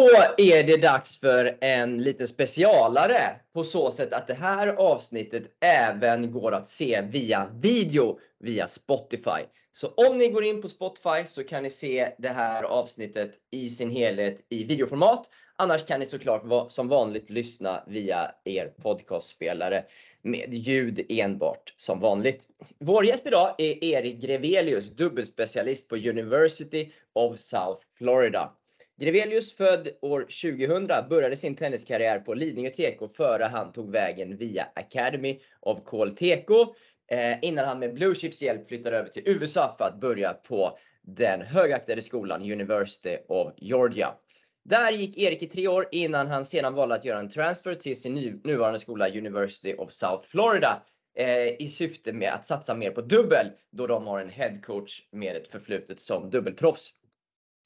Då är det dags för en lite specialare på så sätt att det här avsnittet även går att se via video via Spotify. Så om ni går in på Spotify så kan ni se det här avsnittet i sin helhet i videoformat. Annars kan ni såklart som vanligt lyssna via er podcastspelare med ljud enbart som vanligt. Vår gäst idag är Erik Grevelius, dubbelspecialist på University of South Florida. Grevelius, född år 2000, började sin tenniskarriär på Lidingö TK före han tog vägen via Academy of KLTK innan han med Bluechips hjälp flyttade över till USA för att börja på den högaktade skolan University of Georgia. Där gick Erik i 3 år innan han sedan valde att göra en transfer till sin nuvarande skola University of South Florida i syfte med att satsa mer på dubbel då de har en headcoach med ett förflutet som dubbelproffs.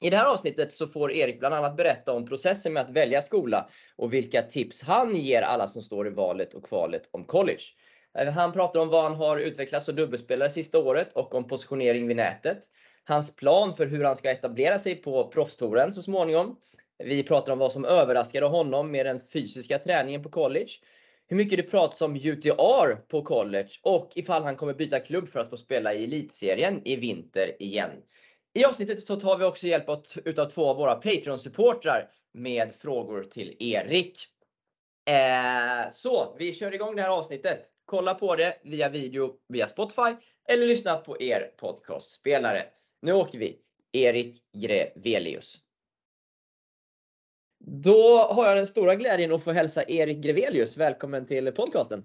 I det här avsnittet så får Erik bland annat berätta om processen med att välja skola och vilka tips han ger alla som står i valet och kvalet om college. Han pratar om vad han har utvecklats som dubbelspelare sista året och om positionering vid nätet. Hans plan för hur han ska etablera sig på proffstouren så småningom. Vi pratar om vad som överraskade honom med den fysiska träningen på college. Hur mycket det pratas om UTR på college och ifall han kommer byta klubb för att få spela i Elitserien i vinter igen. I avsnittet så tar vi också hjälp utav 2 av våra Patreon-supportrar med frågor till Erik. Så vi kör igång det här avsnittet. Kolla på det via video via Spotify eller lyssna på er podcastspelare. Nu åker vi. Erik Grevelius. Då har jag den stora glädjen att få hälsa Erik Grevelius. Välkommen till podcasten.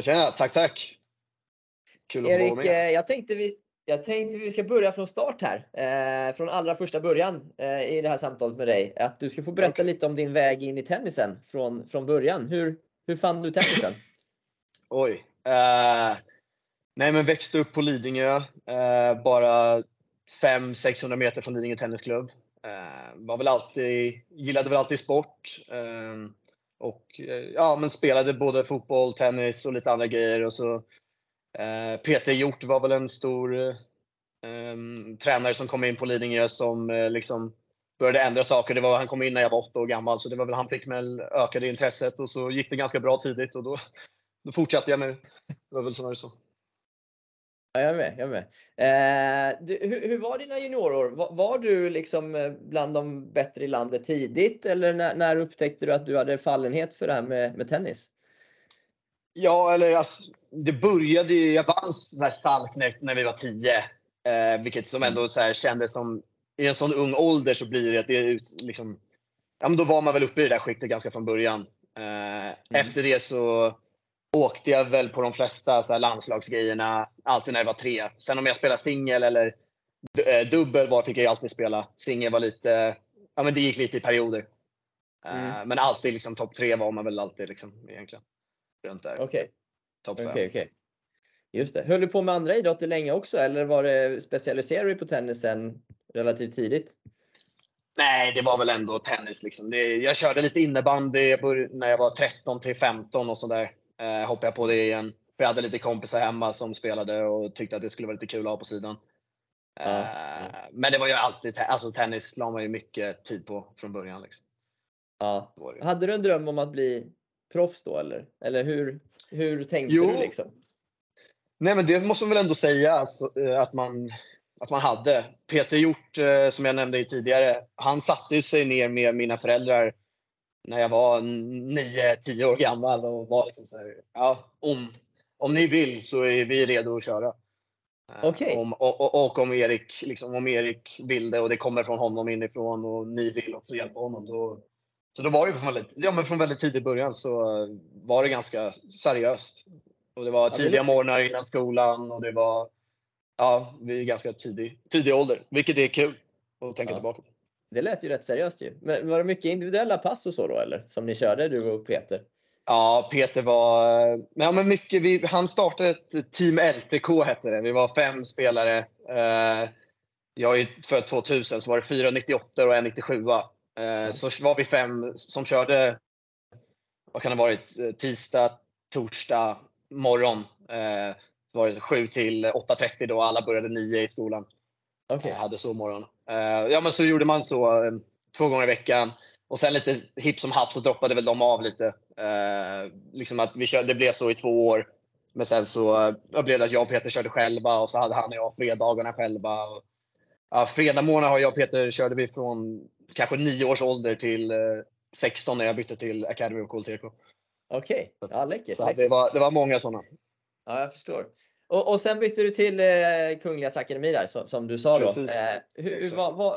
Tjena. Tack. Kul att Erik, vara med. Jag tänkte vi ska börja från start här. Från allra första början i det här samtalet med dig. Att du ska få berätta lite om din väg in i tennisen från början. Hur fann du tennisen? Oj. Nej, men växte upp på Lidingö. Bara 500-600 meter från Lidingö tennisklubb. Gillade väl alltid sport. Men spelade både fotboll, tennis och lite andra grejer. Och så Peter Hjort var väl en stor tränare som kom in på Lidingö som liksom började ändra saker. Han kom in när jag var 8 år gammal, så det var väl han fick med ökade intresset och så gick det ganska bra tidigt och då fortsatte jag med. Det var väl sådär så. Ja, jag är med. Hur var dina juniorår? Var du liksom bland de bättre i landet tidigt eller när upptäckte du att du hade fallenhet för det här med tennis? Ja, eller det började ju, jag vann sån här Salknäckt när vi var 10. Vilket som ändå så här kändes som, i en sån ung ålder så blir det att det är liksom, ja men då var man väl uppe i det där skiktet ganska från början. Efter det så åkte jag väl på de flesta så här landslagsgrejerna, alltid när jag var 3. Sen om jag spelade singel eller dubbel fick jag alltid spela. Singel var lite, ja men det gick lite i perioder. Men alltid liksom topp 3 var man väl alltid liksom egentligen. Okej. Just det. Höll du på med andra idrotter länge också eller var det specialiserade du på tennisen relativt tidigt? Nej, det var väl ändå tennis liksom. Jag körde lite innebandy när jag var 13 till 15 och så där. Hoppade jag på det igen. För jag hade lite kompisar hemma som spelade och tyckte att det skulle vara lite kul att ha på sidan. Men det var ju alltid tennis la man ju mycket tid på från början liksom. Ja. Hade du en dröm om att bli proffs då eller hur tänkte du liksom? Nej, men det måste man väl ändå säga att man hade. Peter Hjort, som jag nämnde tidigare, han satte sig ner med mina föräldrar när jag var 9-10 år gammal och var såhär, om ni vill så är vi redo att köra. Okay. Om Erik vill det och det kommer från honom inifrån och ni vill också hjälpa honom då. Så då var det från väldigt tidig början så var det ganska seriöst. Och det var tidiga morgnar innan skolan och det var vi ganska tidig ålder, vilket är kul att tänka tillbaka på. Det lät ju rätt seriöst ju. Men var det mycket individuella pass och så då eller som ni körde du och Peter? Ja, Peter han startade ett team LTK hette det. Vi var 5 spelare. Jag är född 2000 så var det 498 och 197. Så var vi 5 som körde, vad kan det ha varit, tisdag, torsdag, morgon. Så var det 7 till 8:30 då, alla började 9 i skolan. Okay. Hade så morgon. Ja men så gjorde man så två gånger i veckan. Och sen lite hipp som happ så droppade väl de av lite. Liksom att vi körde, det blev så i 2 år. Men sen så blev det att jag och Peter körde själva. Och så hade han och jag fredagarna själva. Och, ja, fredag morgon har jag och Peter körde vi från kanske 9 års ålder till 16 när jag bytte till Academy of KLTK. Okej, okay. Ja, läckert. Så det var många sådana. Ja, jag förstår. Och sen bytte du till Kungliga Akademi där som du sa då.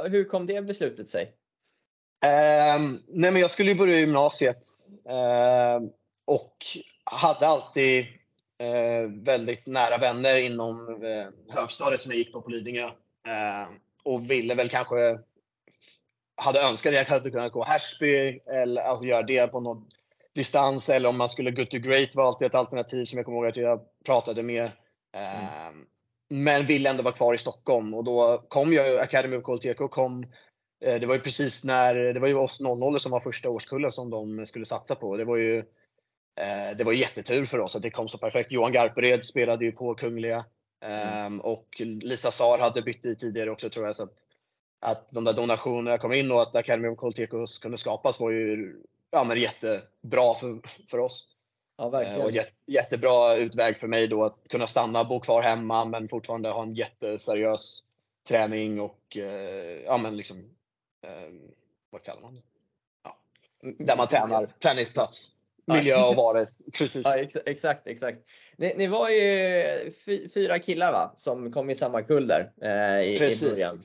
Hur kom det beslutet sig? Nej, men jag skulle ju börja i gymnasiet och hade alltid väldigt nära vänner inom högstadiet som jag gick på Lidingö. Och ville väl kanske, hade önskat att jag hade kunnat gå Härsby eller att göra det på någon distans. Eller om man skulle go to great var alltid ett alternativ som jag kommer ihåg att jag pratade med. Men ville ändå vara kvar i Stockholm. Och då kom jag, Academy of KLTK kom. Det var ju precis när, det var ju oss 00 som var första årskullen som de skulle satsa på. Det var ju jättetur för oss att det kom så perfekt. Johan Garpred spelade ju på Kungliga. Och Lisa Sar hade bytt i tidigare också, tror jag. Så att de där donationerna kom in och att Academy of KLTK kunde skapas var ju, ja, men jättebra för oss. Ja, verkligen. Och jättebra utväg för mig då att kunna stanna, bo kvar hemma men fortfarande ha en jätteseriös träning och ja, men liksom vad kallar man det? Ja. Där man tränar, träningsplats, miljö och varor. Precis. Ja, exakt. Ni var ju 4 killar, va? Som kom i samma kull där i början.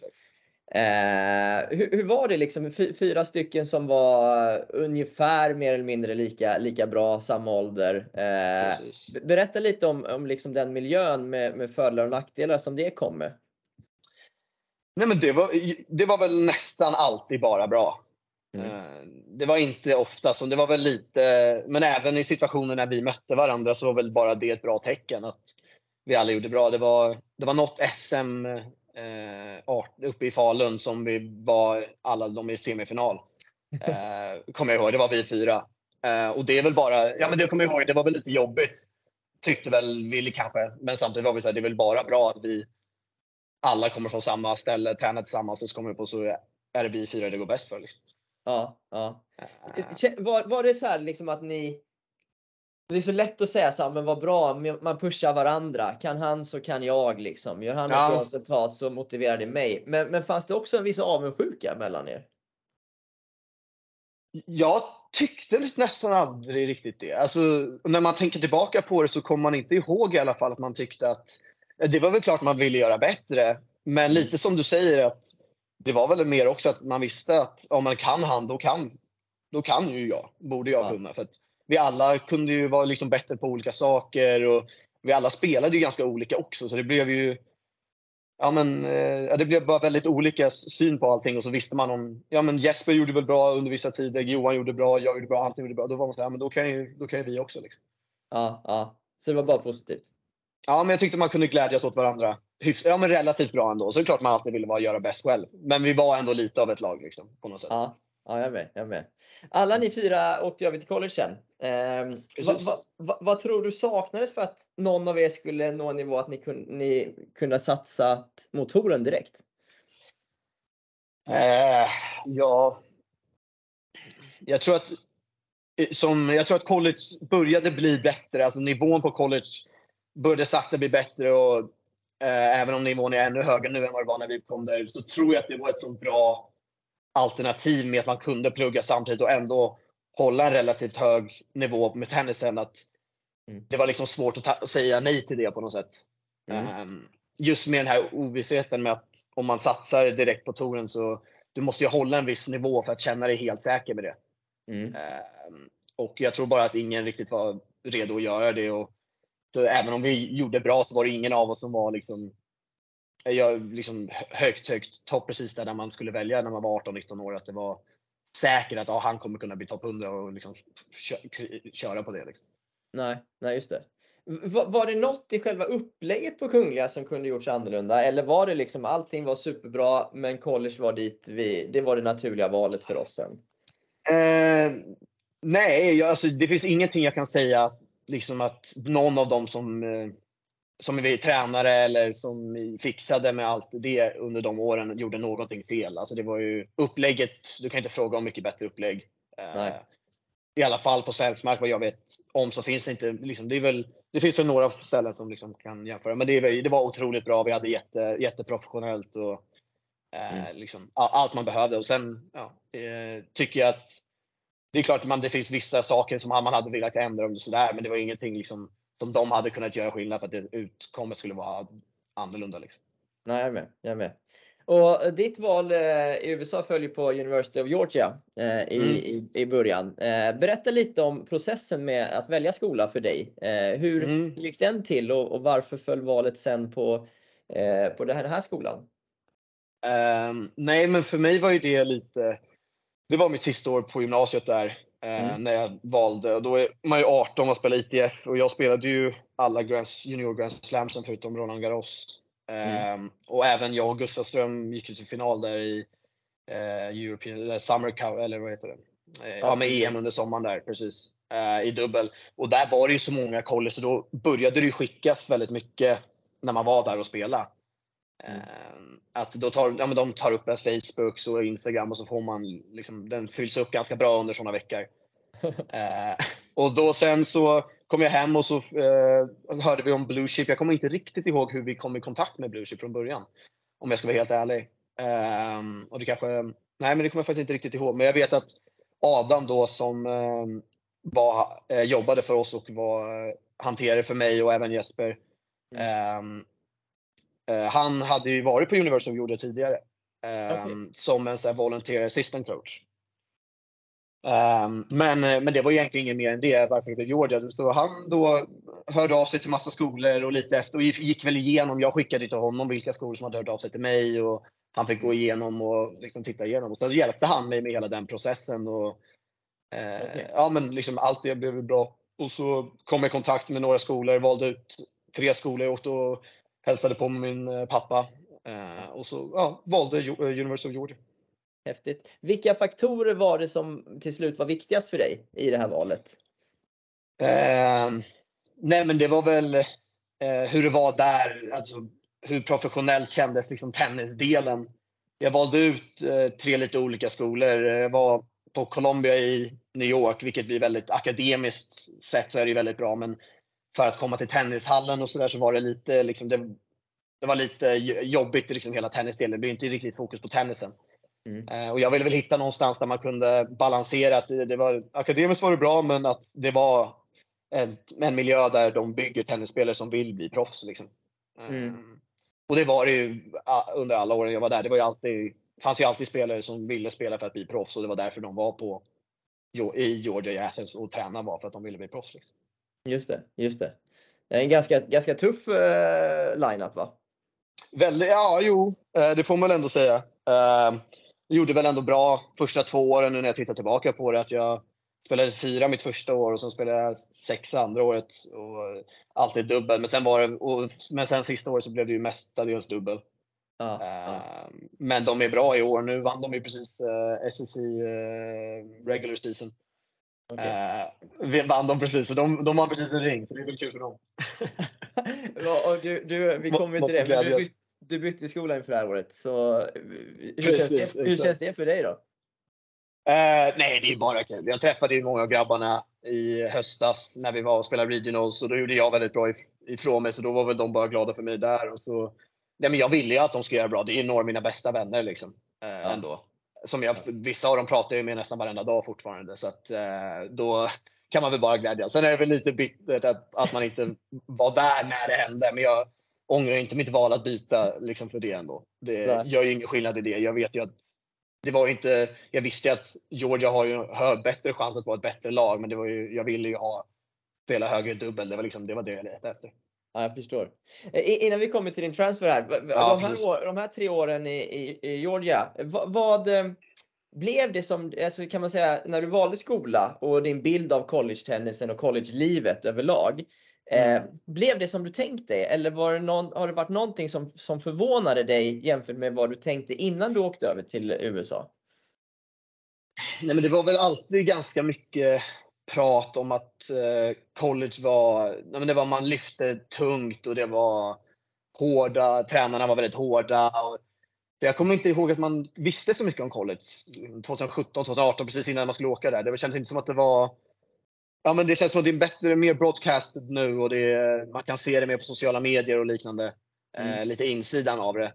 Hur var det liksom? 4 stycken som var ungefär mer eller mindre lika bra, samma ålder. Berätta lite om liksom den miljön med fördelar och nackdelar som det kom med. Nej, men det var väl nästan alltid bara bra. Det var inte ofta som, det var väl lite, men även i situationer när vi mötte varandra så var väl bara det ett bra tecken att vi alla gjorde bra. Det var något SM uppe i Falun som vi var alla de i semifinal. Kommer jag ihåg, det var vi 4. Och det är väl bara, ja, men det kommer jag ihåg, det var väl lite jobbigt. Tyckte väl vi kanske, men samtidigt var vi så här, det är väl bara bra att vi alla kommer från samma ställe, tränar tillsammans och så kommer vi på, så är det vi 4 det går bäst för. Liksom. Ja. Var det så här liksom att ni, det är så lätt att säga så här, men vad bra, man pushar varandra. Kan han så kan jag liksom. Gör han ett bra resultat så motiverar det mig. Men fanns det också en viss avundsjuka mellan er? Jag tyckte nästan aldrig riktigt det. Alltså, när man tänker tillbaka på det så kommer man inte ihåg i alla fall att man tyckte att, det var väl klart man ville göra bättre. Men lite som du säger att det var väl mer också att man visste att om man kan han, då kan ju jag. Borde jag kunna. För att vi alla kunde ju vara liksom bättre på olika saker. Och vi alla spelade ju ganska olika också. Så det blev ju, ja, men, det blev bara väldigt olika syn på allting. Och så visste man om, ja, men Jesper gjorde väl bra under vissa tider. Johan gjorde bra, jag gjorde bra, Anton gjorde bra. Då var man så här, men då kan ju vi också. Liksom. Ja. Så det var bara positivt. Ja, men jag tyckte man kunde glädjas åt varandra. Ja, men relativt bra ändå. Så det är klart man alltid ville vara göra bäst själv. Men vi var ändå lite av ett lag liksom, på något sätt. Ja, jag är med. Alla ni 4 åkte över till college sen. Vad tror du saknades för att någon av er skulle nå en nivå att ni kunde satsa motoren direkt? Ja. Jag tror att college började bli bättre. Alltså nivån på college började sakta bli bättre och även om nivån är ännu högre nu än vad det var när vi kom där, så tror jag att det var ett så bra alternativ med att man kunde plugga samtidigt och ändå hålla en relativt hög nivå med tennisen, att det var liksom svårt att säga nej till det på något sätt. Just med den här ovissheten med att om man satsar direkt på touren så du måste ju hålla en viss nivå för att känna dig helt säker med det. Och jag tror bara att ingen riktigt var redo att göra det. Och så även om vi gjorde bra så var det ingen av oss som var liksom högt topp precis där man skulle välja när man var 18-19 år. Att det var säkert att han kommer kunna bli topp 100 och liksom köra på det. Liksom. Nej, just det. Var det något i själva upplägget på Kungliga som kunde gjorts annorlunda? Eller var det liksom allting var superbra men college var det var det naturliga valet för oss sen? Nej, det finns ingenting jag kan säga liksom att någon av dem som som vi tränare eller som vi fixade med allt det under de åren gjorde någonting fel. Alltså det var ju upplägget, du kan inte fråga om mycket bättre upplägg. Nej. I alla fall på svensk mark, vad jag vet om, så finns det inte liksom, det finns väl några ställen som liksom kan jämföra, men det var otroligt bra. Vi hade jätteprofessionellt och liksom allt man behövde. Och sen tycker jag att det är klart att det finns vissa saker som man hade velat ändra om det sådär, men det var ingenting liksom som de hade kunnat göra skillnad för att det utkommet skulle vara annorlunda liksom. Nej, jag är med. Och ditt val i USA följer på University of Georgia i början. Berätta lite om processen med att välja skola för dig. Hur gick den till och varför föll valet sen på den här skolan? Nej, men för mig var ju det lite... Det var mitt sista år på gymnasiet där när jag valde. Och då är man ju 18 och spelar ITF. Och jag spelade ju alla junior Grand Slamsen förutom Roland Garros. Och även jag och Gustav Ström gick till final där i European Summer Cup, eller vad heter det? Med EM under sommaren där, precis. I dubbel. Och där var det ju så många college, så då började det ju skickas väldigt mycket när man var där och spelade. Att då de tar upp ens Facebook och Instagram och så får man liksom, den fylls upp ganska bra under sådana veckor. Och då sen så kom jag hem och så hörde vi om Bluechip. Jag kommer inte riktigt ihåg hur vi kom i kontakt med Bluechip från början, om jag ska vara helt ärlig. Och det kanske, nej men det kommer jag faktiskt inte riktigt ihåg. Men jag vet att Adam då som jobbade för oss och var hanterare för mig och även Jesper. Han hade ju varit på University of Georgia tidigare som en så här volunteer assistant coach. Men det var egentligen inget mer än det varför det blev Georgia. Så han då hörde av sig till massa skolor och lite efter och gick väl igenom. Jag skickade till honom vilka skolor som hade hört av sig till mig och han fick gå igenom och liksom titta igenom. Och så hjälpte han mig med hela den processen och ja men liksom allt det blev bra. Och så kom jag i kontakt med några skolor, valde ut 3 skolor jag åkte och hälsade på min pappa och så valde University of Georgia. Häftigt. Vilka faktorer var det som till slut var viktigast för dig i det här valet? Nej men det var väl hur det var där, alltså hur professionellt kändes liksom tennisdelen. Jag valde ut 3 lite olika skolor. Jag var på Columbia i New York, vilket blir väldigt akademiskt sett så är det ju väldigt bra, men för att komma till tennishallen och så där så var det lite liksom det var lite jobbigt liksom hela tennisdelen. Det blev inte riktigt fokus på tennisen. Och jag ville väl hitta någonstans där man kunde balansera att det var akademiskt var det bra, men att det var en miljö där de bygger tennisspelare som vill bli proffs liksom. Och det var det ju under alla åren jag var där. Det var ju alltid, fanns ju alltid spelare som ville spela för att bli proffs, och det var därför de var i Georgia i Athens och tränade, var för att de ville bli proffs liksom. Just det. Det är en ganska tuff lineup va? Väldigt, det får man väl ändå säga. Jag gjorde väl ändå bra första 2 åren nu när jag tittar tillbaka på det, att jag spelade 4 mitt första år och sen spelade jag 6 andra året och alltid dubbel, men sen sista året så blev det ju mestadels dubbel. Men de är bra i år, nu vann de ju precis SEC regular season. Vann de precis, så de har precis en ring, så det är väl kul för dem. Ja, och vi kommer inte till det. Du bytte skola inför det här året, så hur känns det för dig då? Nej, det är bara kul. Jag träffade ju många av grabbarna i höstas när vi var och spelade regionals, och då gjorde jag väldigt bra ifrån mig, så då var väl de bara glada för mig där. Och så, nej, men jag ville ju att de skulle göra bra. Det är några av mina bästa vänner liksom, ändå. Som vissa av dem pratar ju med nästan varenda dag fortfarande, så att då kan man väl bara glädjas. Sen är det väl lite bittert att man inte var där när det hände, men jag ångrar inte mitt val att byta liksom för det ändå. Det gör ju ingen skillnad i det. Jag vet ju att det var inte, jag visste att Georgia har ju bättre chans att vara ett bättre lag, men det var ju, jag ville ju spela högre dubbel. Det var det jag letade efter. Ja, jag förstår. Innan vi kommer till din transfer här. De här 3 åren i Georgia, vad blev det som, alltså kan man säga, när du valde skola och din bild av college-tennisen och college-livet överlag, blev det som du tänkte, eller var det har det varit någonting som förvånade dig jämfört med vad du tänkte innan du åkte över till USA? Nej, men det var väl alltid ganska mycket prat om att college var man lyfte tungt och det var hårda, tränarna var väldigt hårda. Och jag kommer inte ihåg att man visste så mycket om college 2017-2018, precis innan man skulle åka där. Det känns inte som att det var... Ja, men det känns som att det är bättre, mer broadcasted nu och det, man kan se det mer på sociala medier och liknande. Lite insidan av det.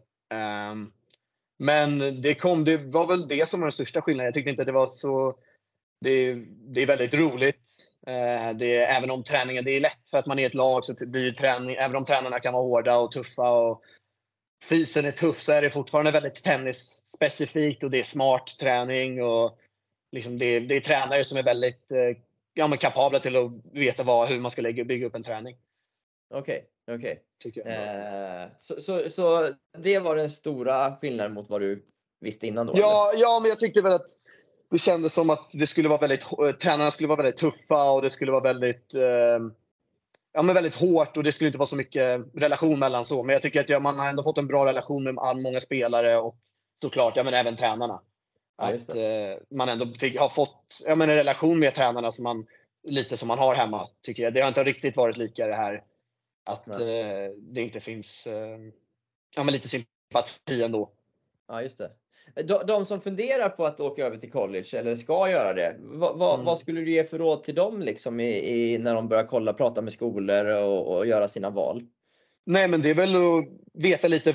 Men det var väl det som var den största skillnaden. Jag tyckte inte att det var så... Det är väldigt roligt. Även om träningen, det är lätt för att man är ett lag, så blir träning, även om tränarna kan vara hårda och tuffa och fysen är tuff, så är det fortfarande väldigt tennisspecifikt och det är smart träning och liksom det är tränare som är väldigt kapabla till att veta hur man ska bygga upp en träning. Okej. Tycker jag. Så det var den stora skillnaden mot vad du visste innan då? Ja, men jag tyckte väl att det kändes som att det skulle vara väldigt, tränarna skulle vara väldigt tuffa och det skulle vara väldigt, väldigt hårt och det skulle inte vara så mycket relation mellan så. Men jag tycker att man har ändå fått en bra relation med många spelare och såklart även tränarna. Att man ändå har fått en relation med tränarna som man har hemma, tycker jag. Det har inte riktigt varit lika det här att det inte finns lite sympati ändå. Ja, just det. De som funderar på att åka över till college eller ska göra det, vad skulle du ge för råd till dem liksom när de börjar prata med skolor och göra sina val? Nej, men det är väl att veta lite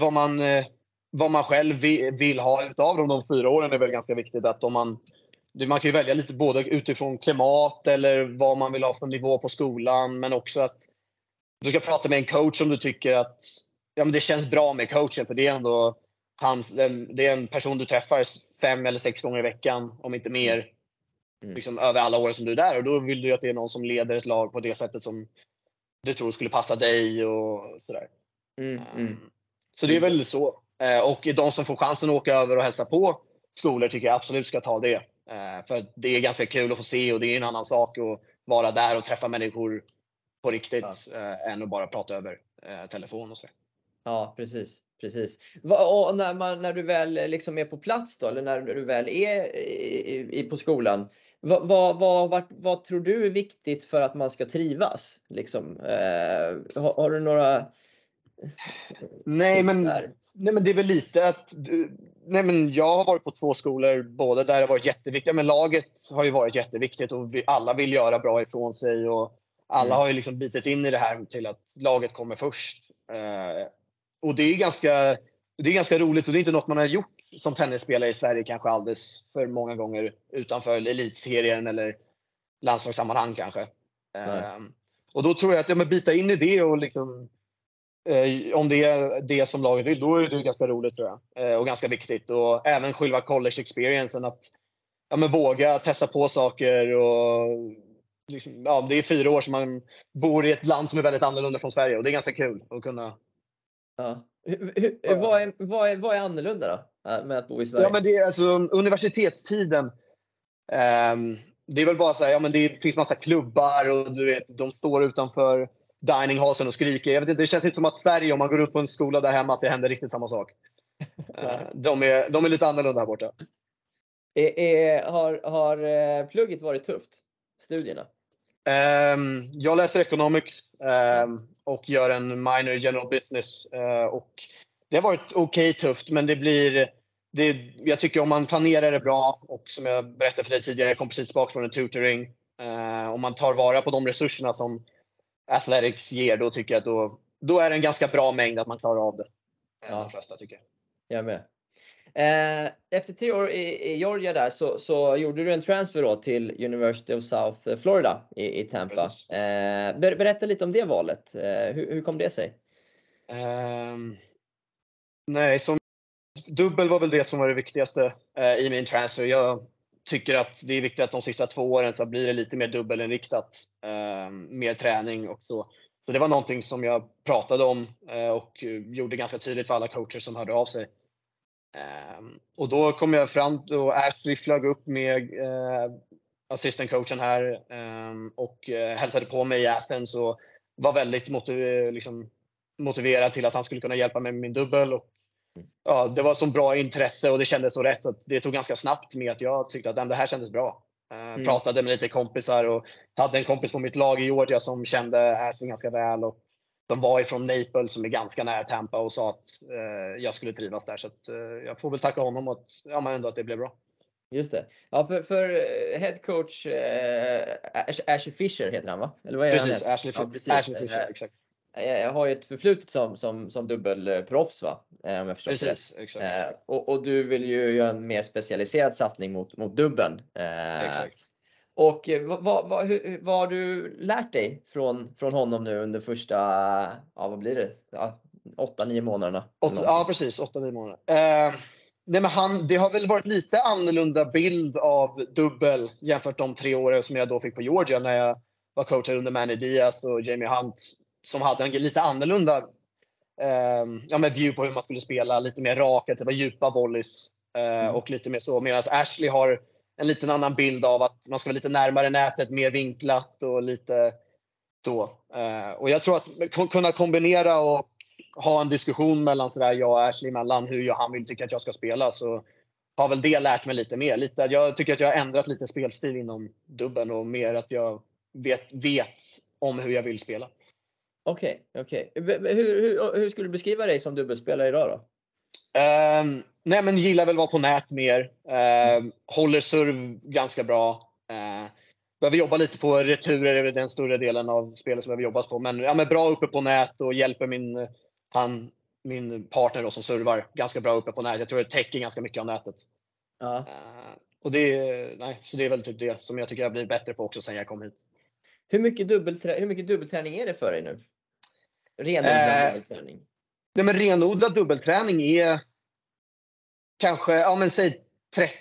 vad man själv vill ha utav de 4 åren. Är väl ganska viktigt att man kan ju välja lite både utifrån klimat eller vad man vill ha för nivå på skolan, men också att du ska prata med en coach om du tycker att det känns bra med coachen, för det är ändå det är en person du träffar 5 eller 6 gånger i veckan, om inte mer, över alla år som du är där. Och då vill du att det är någon som leder ett lag på det sättet som du tror skulle passa dig och sådär. Så det är väl så. Och de som får chansen att åka över och hälsa på skolor tycker jag absolut ska ta det. För det är ganska kul att få se, och det är en annan sak att vara där och träffa människor på riktigt än att bara prata över telefon och så. Ja, precis. Och när du väl liksom är på plats då, eller när du väl är på skolan, vad tror du är viktigt för att man ska trivas? Liksom? Har du några... Nej men det är väl lite att... jag har varit på 2 skolor, både där det har varit jätteviktigt, men laget har ju varit jätteviktigt och alla vill göra bra ifrån sig och alla har ju liksom bitit in i det här till att laget kommer först. Och det är ganska roligt, och det är inte något man har gjort som tennisspelare i Sverige kanske alldeles för många gånger utanför elitserien eller landslagssammanhang kanske. Och då tror jag att bita in i det och liksom, om det är det som laget vill, då är det ganska roligt tror jag, och ganska viktigt. Och även själva college-experiencen, att våga testa på saker och... det är 4 år som man bor i ett land som är väldigt annorlunda från Sverige, och det är ganska kul att kunna... Ja. Vad är annorlunda då med att bo i Sverige? Ja, men det är alltså universitetstiden. Det är väl bara så här, det finns massa klubbar och du vet, de står utanför dininghallsen och skriker. Jag vet inte, det känns inte som att Sverige, om man går upp på en skola där hemma, att det händer riktigt samma sak. De är lite annorlunda här borta. Har plugget varit tufft? Studierna? Jag läser Economics och gör en minor general business, och det har varit okej tufft, men jag tycker om man planerar det bra, och som jag berättade för dig tidigare, jag kom precis bak från en tutoring, om man tar vara på de resurserna som athletics ger, då tycker jag att då är det en ganska bra mängd att man klarar av det. De flesta tycker jag med. Efter 3 år i Georgia där så gjorde du en transfer då till University of South Florida i Tampa. Berätta lite om det valet. Hur kom det sig? Som dubbel var väl det som var det viktigaste i min transfer. Jag tycker att det är viktigt att de sista 2 åren så blir det lite mer dubbelinriktat, mer träning och så. Så det var någonting som jag pratade om och gjorde ganska tydligt för alla coacher som hörde av sig. Och då kom jag fram och Ashley flög upp med assistentcoachen här och hälsade på mig i Athens och var väldigt motiverad till att han skulle kunna hjälpa mig med min dubbel, och det var så bra intresse och det kändes så rätt, så det tog ganska snabbt med att jag tyckte att det här kändes bra. Pratade med lite kompisar och hade en kompis på mitt lag i Georgia som kände Ashley ganska väl och som var ifrån Naples som är ganska nära Tampa och sa att jag skulle trivas där. Så att, jag får väl tacka honom och ja, men ändå att det blev bra. Just det. Ja, för headcoach Ashley Fisher heter han, va? Eller vad är precis, han? Ashley, ja, precis, Ashley Fisher. Exakt. Jag har ju ett förflutet som dubbelproffs, va? Om jag förstår precis, det. Exakt. Och du vill ju göra en mer specialiserad satsning mot dubbeln. Exakt. Och vad har du lärt dig från honom nu under första, ja vad blir det? Ja, 8-9 månaderna. Ja precis, 8-9 månader. Nej, men det har väl varit lite annorlunda bild av dubbel jämfört med de 3 åren som jag då fick på Georgia när jag var coachad under Manny Diaz och Jamie Hunt som hade en lite annorlunda view på hur man skulle spela. Lite mer raka, typ av djupa volleys och lite mer så. Medan att Ashley har en liten annan bild av att man ska vara lite närmare nätet, mer vinklat och lite så. Och jag tror att kunna kombinera och ha en diskussion mellan sådär jag och Ashley mellan hur han vill tycka att jag ska spela, så har väl det lärt mig lite mer. Lite, jag tycker att jag har ändrat lite spelstil inom dubben och mer att jag vet om hur jag vill spela. Okej. Hur skulle du beskriva dig som dubbelspelare idag då? Nej, men gillar väl vara på nät mer. Håller serv ganska bra. Behöver jobba lite på returer, är den större delen av spelet som behöver jobbas på. Men, ja, men bra uppe på nät och hjälper min partner då, som servar ganska bra uppe på nät. Jag tror det täcker ganska mycket av nätet. Och så det är väl typ det som jag tycker jag blir bättre på också sen jag kom hit. Hur mycket dubbelträning är det för dig nu? Renodlad dubbelträning. Nej, men renodlad dubbelträning är kanske, ja men säg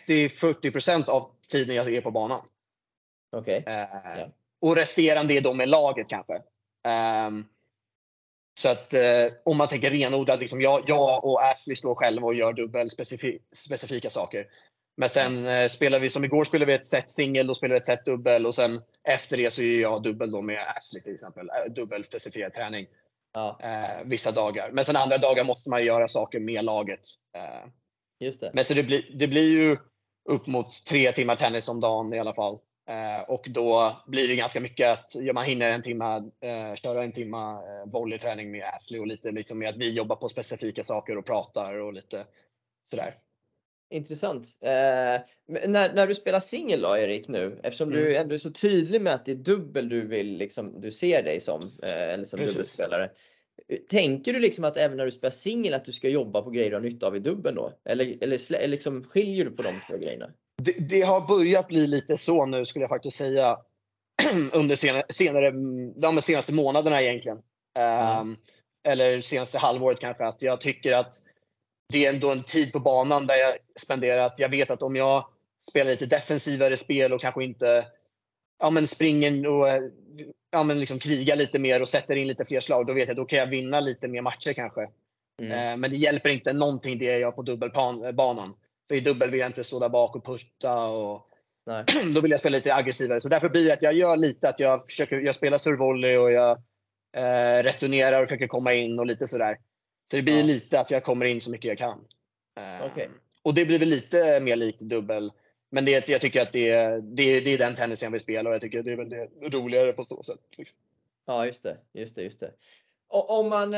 30-40% av tiden jag är på banan. Okej. Ja. Och resterande är då med laget kanske. Så att om man tänker renodlad, liksom jag och Ashley står själva och gör dubbel specifika saker. Men sen spelar vi, som igår spelade vi ett set singel, då spelar vi ett set dubbel och sen efter det så gör jag dubbel då med Ashley till exempel. Dubbel specifierad träning. Ja. Vissa dagar. Men sen andra dagar måste man göra saker med laget. Just det. Men så det blir ju upp mot 3 timmar tennis om dagen i alla fall. Och då blir det ganska mycket att man hinner köra en timma volleyträning med Ashley och lite liksom med att vi jobbar på specifika saker och pratar och lite sådär. Intressant. När du spelar singel då, Erik, nu, eftersom du ändå är så tydlig med att det är dubbel du vill, liksom, du ser dig som dubbelspelare. Tänker du liksom att även när du spelar singel att du ska jobba på grejer du har nytta av i dubbeln då? Eller liksom skiljer du på de två grejerna? Det har börjat bli lite så nu, skulle jag faktiskt säga, under de senaste månaderna egentligen. Eller senaste halvåret kanske, att jag tycker att det är ändå en tid på banan där jag spenderar att jag vet att om jag spelar lite defensivare spel och kanske inte springer och liksom krigar lite mer och sätter in lite fler slag, då vet jag att då kan jag vinna lite mer matcher kanske. Men det hjälper inte någonting det jag gör på dubbelbanan. För i dubbel vill jag inte stå där bak och putta och nej. Då vill jag spela lite aggressivare. Så därför blir det att jag gör lite att jag spelar survolley och jag returnerar och försöker komma in och lite sådär. Så det blir lite att jag kommer in så mycket jag kan. Okay. Och det blir väl lite mer likt dubbel. Men jag tycker att det är den tennisen jag vill spela. Och jag tycker att det är väl det roligare på så sätt. Ja, just det. Om man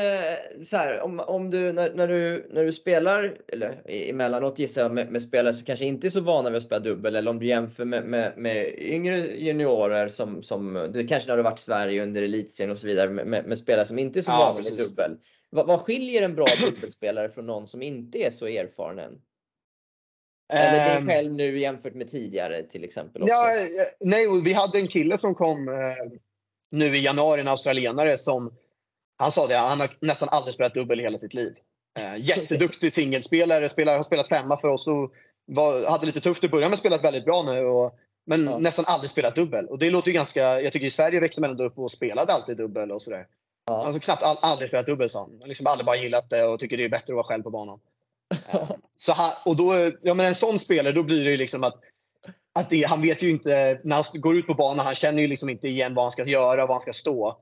så här, om du när du spelar, eller emellanåt gissar jag med spelare som kanske inte är så vana vid att spela dubbel, eller om du jämför med yngre juniorer som det kanske när du varit i Sverige under elitserien och så vidare, med spelare som inte är så vana vid dubbel. Vad skiljer en bra dubbelspelare från någon som inte är så erfaren än? Eller dig själv nu jämfört med tidigare till exempel också? Nej, vi hade en kille som kom nu i januari, en australienare som han sa det, han har nästan aldrig spelat dubbel i hela sitt liv. Jätteduktig singelspelare, har spelat 5 för oss och hade lite tufft i början men spelat väldigt bra nu. Men nästan aldrig spelat dubbel. Och det låter ju ganska, jag tycker i Sverige växer man ändå upp och spelade alltid dubbel och sådär. Ja. Alltså knappt aldrig spelat dubbel, sa han. Liksom aldrig bara gillat det och tycker det är bättre att vara själv på banan. Så han, och då, ja men en sån spelare, då blir det ju liksom att han vet ju inte, när han går ut på banan, han känner ju liksom inte igen vad han ska göra, vad han ska stå.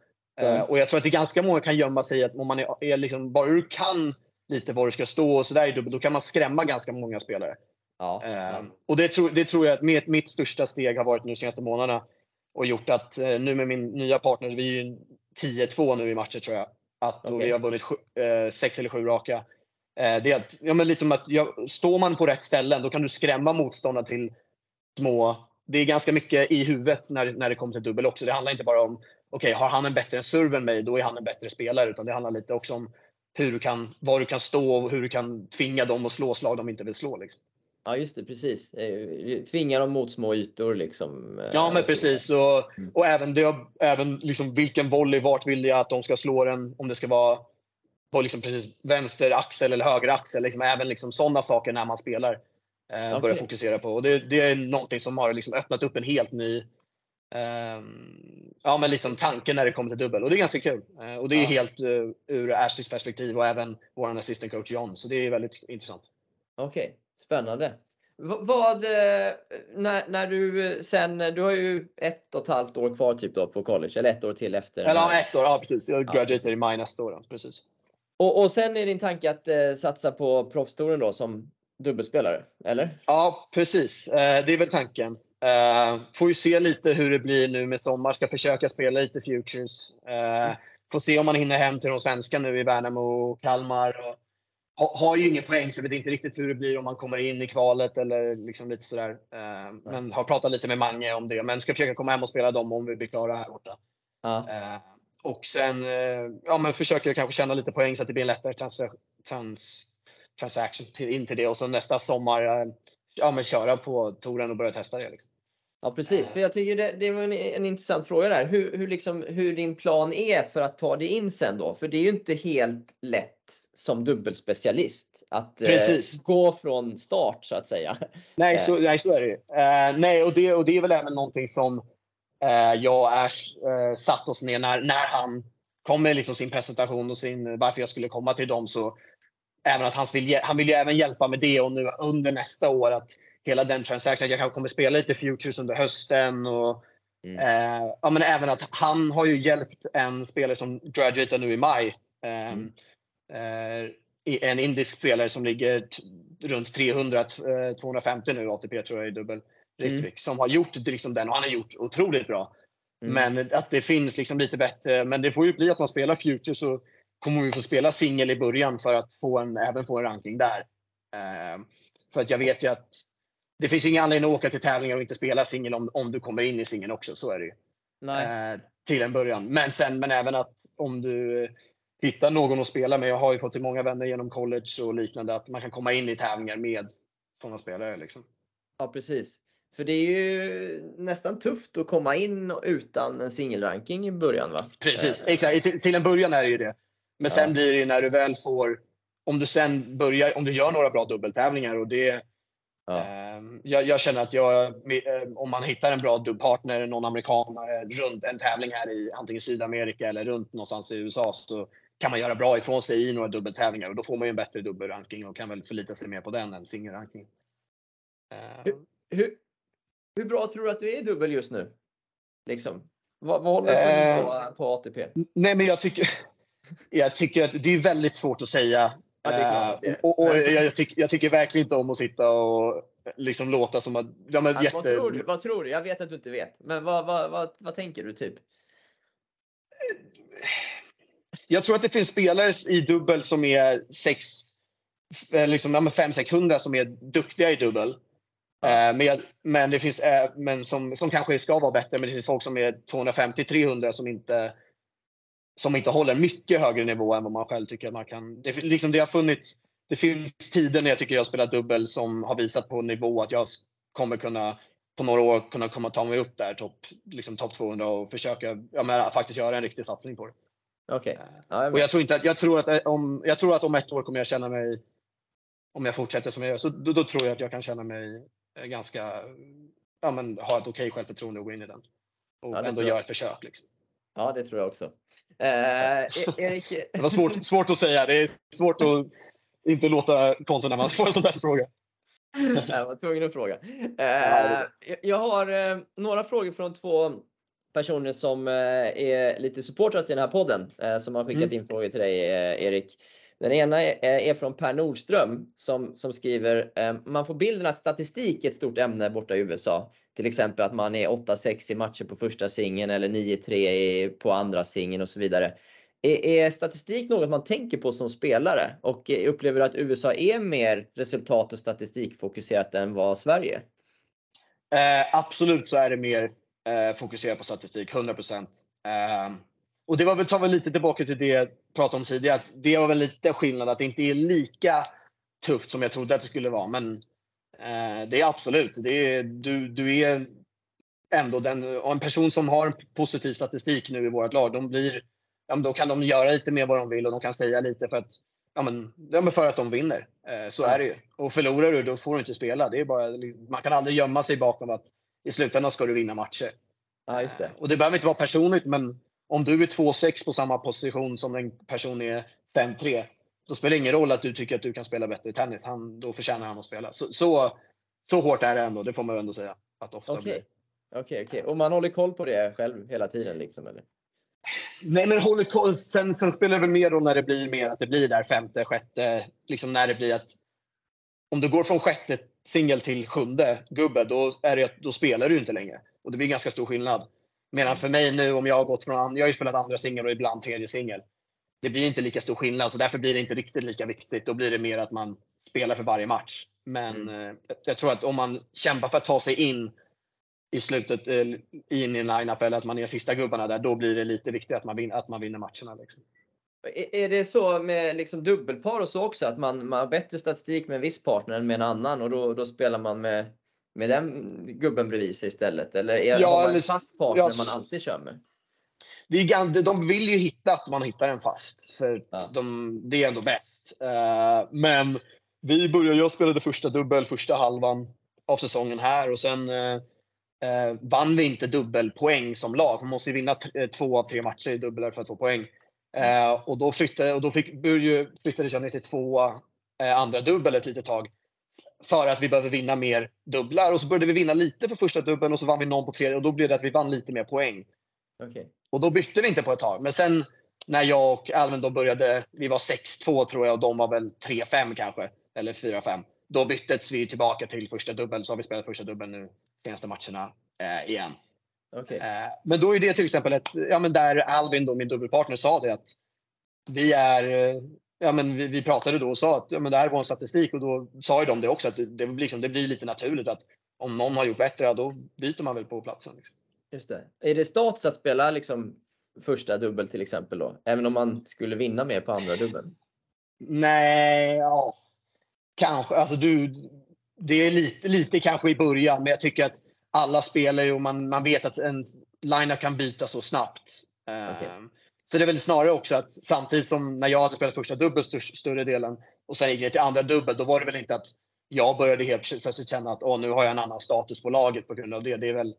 Och jag tror att det är ganska många kan gömma sig att om man är liksom, bara du kan lite var du ska stå och sådär i dubbel, då kan man skrämma ganska många spelare. Ja. Och det tror jag att mitt största steg har varit nu de senaste månaderna. Och gjort att nu med min nya partner, vi är ju 10-2 nu i matcher tror jag. Att då vi har vunnit 6 eller 7 raka. Det är att, ja, men lite som att står man på rätt ställen, då kan du skrämma motståndare till små. Det är ganska mycket i huvudet när det kommer till dubbel också. Det handlar inte bara om, okej, har han en bättre serve än mig, då är han en bättre spelare. Utan det handlar lite också om hur du kan, var du kan stå och hur du kan tvinga dem att slå slag de inte vill slå liksom. Ja just det, precis. Tvinga dem mot små ytor liksom. Ja men precis. Och även liksom vilken volley, vart vill jag att de ska slå den. Om det ska vara på liksom precis vänster axel eller höger axel. Liksom, även liksom sådana saker när man spelar. Börja fokusera på. Och det är någonting som har liksom öppnat upp en helt ny ja, men liksom tanke när det kommer till dubbel. Och det är ganska kul. Och det är helt ur Ashleys perspektiv och även vår assistant coach John. Så det är väldigt intressant. Okej. Spännande. Vad, när du sen, du har ju 1,5 år kvar typ då på college, eller 1 år till efter. Eller 1 år, ja precis. Jag graduated i maj nästa år, precis. Och sen är din tanke att satsa på proffstouren då som dubbelspelare, eller? Ja, precis. Det är väl tanken. Får ju se lite hur det blir nu med sommar. Ska försöka spela lite futures. Får se om man hinner hem till de svenska nu i Värnamo och Kalmar och har ju ingen poäng så jag vet inte riktigt hur det blir om man kommer in i kvalet eller liksom lite sådär. Men har pratat lite med Mange om det. Men ska försöka komma hem och spela dem om vi blir klara här borta. Och sen men försöker jag kanske tjäna lite poäng så att det blir en lättare transaction in till det. Och så nästa sommar köra på touren och börja testa det liksom. Ja precis, för jag tycker det var en intressant fråga där. Hur din plan är för att ta dig in sen då? För det är ju inte helt lätt som dubbelspecialist att gå från start så att säga. Nej, så är det ju. Och det är väl även någonting som jag och Ash satt oss ner när han kom med liksom sin presentation och sin varför jag skulle komma till dem. Så även att han vill ju även hjälpa med det och nu under nästa år att hela den transaktionen. Jag kanske kommer spela lite futures under hösten. Och, men även att han har ju hjälpt en spelare som graduatar nu i maj. En indisk spelare som ligger runt 300-250 nu. ATP tror jag är dubbel. Ritvik, som har gjort liksom den. Och han har gjort otroligt bra. Men att det finns liksom lite bättre. Men det får ju bli att man spelar futures. Så kommer vi få spela singel i början. För att även få en ranking där. För att jag vet ju att det finns ingen anledning att åka till tävlingar och inte spela singel om du kommer in i singeln också, så är det ju. Nej. Till en början. Men även att om du hittar någon att spela med, jag har ju fått till många vänner genom college och liknande, att man kan komma in i tävlingar med sådana spelare liksom. Ja precis. För det är ju nästan tufft att komma in utan en singelranking i början va? Precis, exakt. Till en början är det ju det. Men sen blir det ju när du väl får, om du gör några bra dubbeltävlingar och det. Jag känner att om man hittar en bra dubbelpartner, någon amerikanare runt en tävling här i antingen Sydamerika eller runt någonstans i USA, så kan man göra bra ifrån sig i några dubbeltävlingar och då får man ju en bättre dubbelranking och kan väl förlita sig mer på den än singelranking. Hur bra tror du att du är i dubbel just nu? Liksom. Vad håller du på ATP? Nej men jag tycker att det är väldigt svårt att säga. Ja, jag tycker verkligen inte om att sitta och liksom låta som att vad tror du? Jag vet att du inte vet. Men vad tänker du typ? Jag tror att det finns spelare i dubbel som är 500-600 som är duktiga i dubbel. Men det finns som kanske ska vara bättre. Men det finns folk som är 250-300 som inte håller mycket högre nivå än vad man själv tycker man kan. Det finns tider när jag tycker jag spelar dubbel som har visat på nivå att jag kommer kunna på några år kunna ta mig upp där topp 200 och försöka faktiskt göra en riktig satsning på det. Okej. Och jag tror att om 1 år kommer jag känna mig, om jag fortsätter som jag gör, så då tror jag att jag kan känna mig ganska ha ett okej självförtroende och gå in i den och ändå göra ett försök liksom. Ja, det tror jag också. Erik... Det var svårt att säga. Det är svårt att inte låta konsten när man får en sån där fråga. Jag var tvungen att fråga. Jag har några frågor från 2 personer som är lite supportrar till den här podden. Som har skickat in frågor till dig, Erik. Den ena är från Per Nordström som skriver: man får bilden att statistik är ett stort ämne borta i USA. Till exempel att man är 8-6 i matcher på första singeln eller 9-3 på andra singeln och så vidare. Är statistik något man tänker på som spelare? Och upplever du att USA är mer resultat- och statistikfokuserat än vad Sverige? Absolut, så är det mer fokuserat på statistik, 100%. Och det var väl, tar väl lite tillbaka till det jag pratade om tidigare, att det var väl lite skillnad att det inte är lika tufft som jag trodde att det skulle vara. Men det är absolut, det är, du är ändå en person som har en positiv statistik nu i vårt lag. De blir, ja, då kan de göra lite mer vad de vill och de kan säga lite för att, för att de vinner. Så är det ju. Och förlorar du, då får du inte spela. Det är bara, man kan aldrig gömma sig bakom att i slutändan ska du vinna matcher. Ja, just det. Och det behöver inte vara personligt, men om du är 2-6 på samma position som en person är 5-3, då spelar det ingen roll att du tycker att du kan spela bättre i tennis. Då förtjänar han att spela. Så hårt är det ändå, det får man ändå säga. Okej. Och man håller koll på det själv hela tiden liksom, eller? Nej, men håller koll. Sen spelar det väl mer då när det blir mer att det blir där femte, sjätte. Liksom när det blir att om du går från sjätte singel till sjunde gubbe, då spelar du inte längre. Och det blir ganska stor skillnad. Medan för mig nu, om jag har gått från, jag har ju spelat andra singel och ibland tredje singel. Det blir inte lika stor skillnad, så därför blir det inte riktigt lika viktigt. Då blir det mer att man spelar för varje match. Men jag tror att om man kämpar för att ta sig in i slutet, in i line-up, eller att man är sista gubbarna där, då blir det lite viktigt att man vinner matcherna liksom. Är det så med liksom dubbelpar och så också, att man har bättre statistik med en viss partner än med en annan, och då spelar man med den gubben bredvid sig istället? Eller har man en fast partner man alltid kör med? De vill ju hitta att man hittar en fast, för det är ändå bäst. Men jag spelade första dubbel, första halvan av säsongen här, och sen vann vi inte dubbelpoäng som lag. Man måste ju vinna 2 av 3 matcher i dubbel för att få poäng. Och då flyttade jag ner till 2 andra dubbel ett litet tag, för att vi behöver vinna mer dubblar. Och så började vi vinna lite för första dubbeln, och så vann vi någon på tredje, och då blev det att vi vann lite mer poäng. Okay. Och då bytte vi inte på ett tag. Men sen när jag och Alvin då började, vi var 6-2 tror jag, och de var väl 3-5 kanske, eller 4-5. Då byttes vi tillbaka till första dubbeln, så har vi spelat första dubbeln nu senaste matcherna igen. Okay. Men då är det till exempel där Alvin då, min dubbelpartner, sa det att vi är... vi pratade då och sa att det här var en statistik, och då sa ju de det också, att det blir lite naturligt att om någon har gjort bättre, då byter man väl på platsen. Liksom. Just det. Är det status att spela liksom första dubbel till exempel då? Även om man skulle vinna mer på andra dubbeln? Nej, ja. Kanske. Alltså det är lite kanske i början, men jag tycker att alla spelar ju, och man vet att en line-up kan byta så snabbt. Okay. Så det är väl snarare också att samtidigt som när jag hade spelat första dubbel större delen, och sen gick jag till andra dubbel, då var det väl inte att jag började helt plötsligt känna att nu har jag en annan status på laget på grund av det. Det är väl,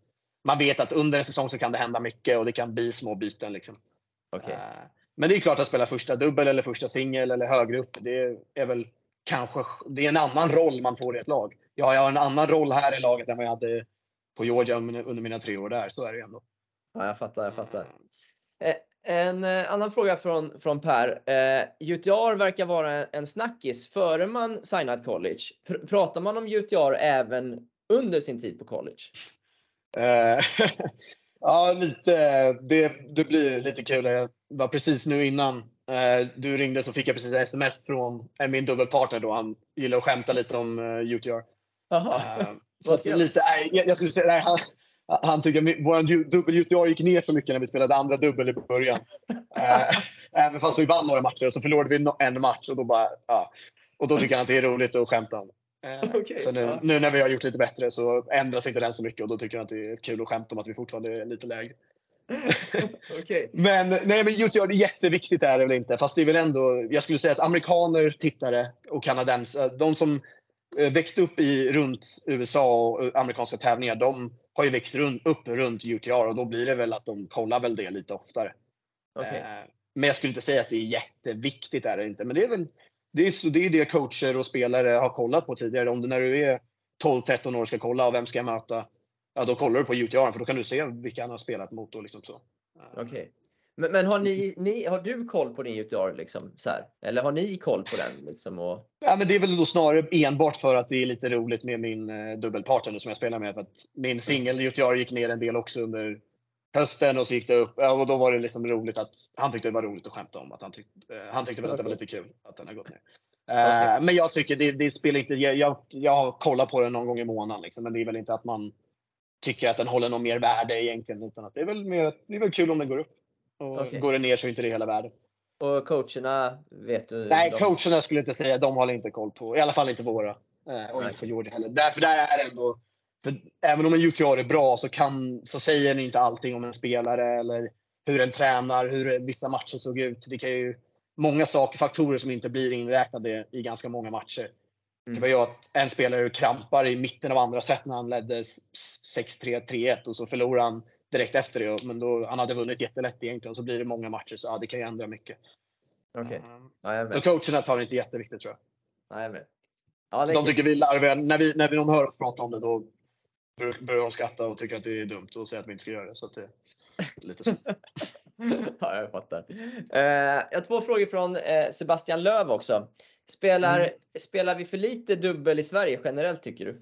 man vet att under en säsong så kan det hända mycket, och det kan bli små byten liksom. Okay. Men det är klart att spela första dubbel eller första singel eller högre upp, det är väl kanske, det är en annan roll man får i ett lag. Jag har en annan roll här i laget än vad jag hade på Georgia under mina 3 år där, så är det ändå. Ja, jag fattar. En annan fråga från Per. UTR verkar vara en snackis före man signat college. Pratar man om UTR även under sin tid på college? Ja, lite. Det blir lite kul. Jag var precis nu innan du ringde, så fick jag precis sms från min dubbelpartner då. Han gillar att skämta lite om UTR. Så lite, jag skulle säga... Nej, han tycker att vår dubbel-UTR gick ner för mycket när vi spelade andra dubbel i början. Även fast vi vann några matcher, och så förlorade vi en match, och då bara, ja. Och då tycker han att det är roligt att skämta om. Så nu när vi har gjort lite bättre, så ändras inte den så mycket, och då tycker han att det är kul att skämta om att vi fortfarande är lite lägre. Okay. Men UTR är jätteviktigt, är det väl inte. Fast det är väl ändå, jag skulle säga att amerikaner, tittare och kanadensare, de som växte upp runt USA och amerikanska tävlingar, de har ju växt upp runt UTR, och då blir det väl att de kollar väl det lite oftare. Okay. Men jag skulle inte säga att det är jätteviktigt, är det inte. Men det är väl det coacher och spelare har kollat på tidigare. Om du när du är 12-13 år ska kolla och vem ska jag möta, då kollar du på UTR, för då kan du se vilka han har spelat mot och liksom så. Okej. Men har ni har du koll på din UTR liksom så här? Eller har ni koll på den liksom och... Ja, men det är väl då snarare enbart för att det är lite roligt med min dubbelpartner som jag spelar med, för att min singel UTR gick ner en del också under hösten och så gick det upp, och då var det liksom roligt att han tyckte det var roligt att skämta om, att han tyckte väl att det var lite kul att den har gått ner. Okay. Men jag tycker det spelar inte, jag har kollat på den någon gång i månaden liksom, men det är väl inte att man tycker att den håller någon mer värde egentligen, utan att det är väl mer, det är väl kul om den går upp. Och okay. Går det ner så är inte det hela världen. Och coacherna, vet du? Nej, coacherna skulle jag inte säga. De har inte koll på. I alla fall inte våra. Och inte på Georgia heller. Därför där är ändå. För även om en UTR är bra så säger ni inte allting om en spelare. Eller hur en tränar. Hur vissa matcher såg ut. Det kan ju många saker, faktorer som inte blir inräknade i ganska många matcher. Det var ju att en spelare krampar i mitten av andra set när han ledde 6-3, 3-1. Och så förlorar han direkt efter det, men då han hade vunnit jättelätt egentligen, så blir det många matcher, så ja, det kan ju ändra mycket. Okej. Okay. Så coacherna tar det inte jätteviktigt, tror jag. Nej, jag med. Ja, de tycker vi är larviga. När vi de hör oss prata om det, då börjar de skratta och tycker att det är dumt och säger att vi inte ska göra det, så att det är lite så. Ja, jag fattar. Jag har två frågor från Sebastian Löv också. Spelar vi för lite dubbel i Sverige generellt, tycker du?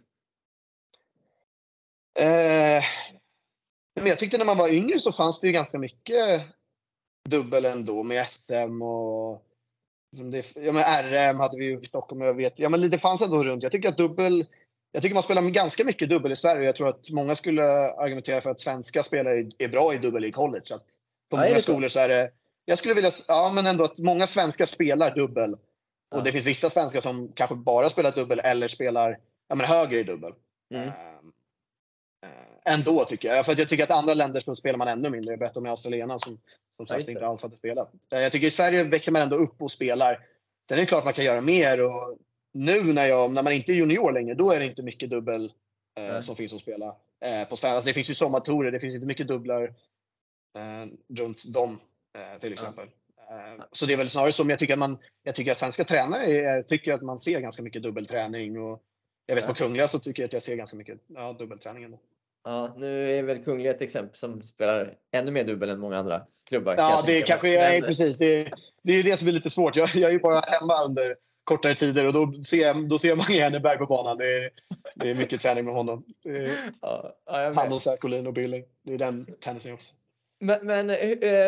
Men jag tyckte när man var yngre så fanns det ju ganska mycket dubbel ändå med SM och RM hade vi ju i Stockholm, jag vet. Ja, men det fanns ändå runt. Jag tycker man spelar ganska mycket dubbel i Sverige. Jag tror att många skulle argumentera för att svenska spelare är bra i dubbel i college. Så att på många skolor så är det, jag skulle vilja, ja men ändå att många svenskar spelar dubbel. Och det finns vissa svenskar som kanske bara spelar dubbel eller spelar, ja men högre i dubbel. Ändå tycker jag. För att jag tycker att andra länder så spelar man ännu mindre. Jag berättade om australienarna som faktiskt inte alls hade spelat. Jag tycker i Sverige växer man ändå upp och spelar. Det är klart man kan göra mer. Och nu när man inte är junior längre, då är det inte mycket dubbel som finns att spela. På Sverige. Alltså, det finns ju sommartorer. Det finns inte mycket dubblar runt dem till exempel. Så det är väl snarare som jag tycker att svenska tränare tycker att man ser ganska mycket dubbelträning. Och jag vet på Kungliga så tycker jag att jag ser ganska mycket dubbelträning ändå. Ja, nu är väl Kungliga ett exempel som spelar ännu mer dubbel än många andra klubbar. Ja, det kanske är precis. Det är ju det som är lite svårt. Jag är ju bara hemma under kortare tider och då ser man Henneberg på banan. Det är mycket träning med honom. Han och Särkilahti och Billing. Det är den tennisen också. Men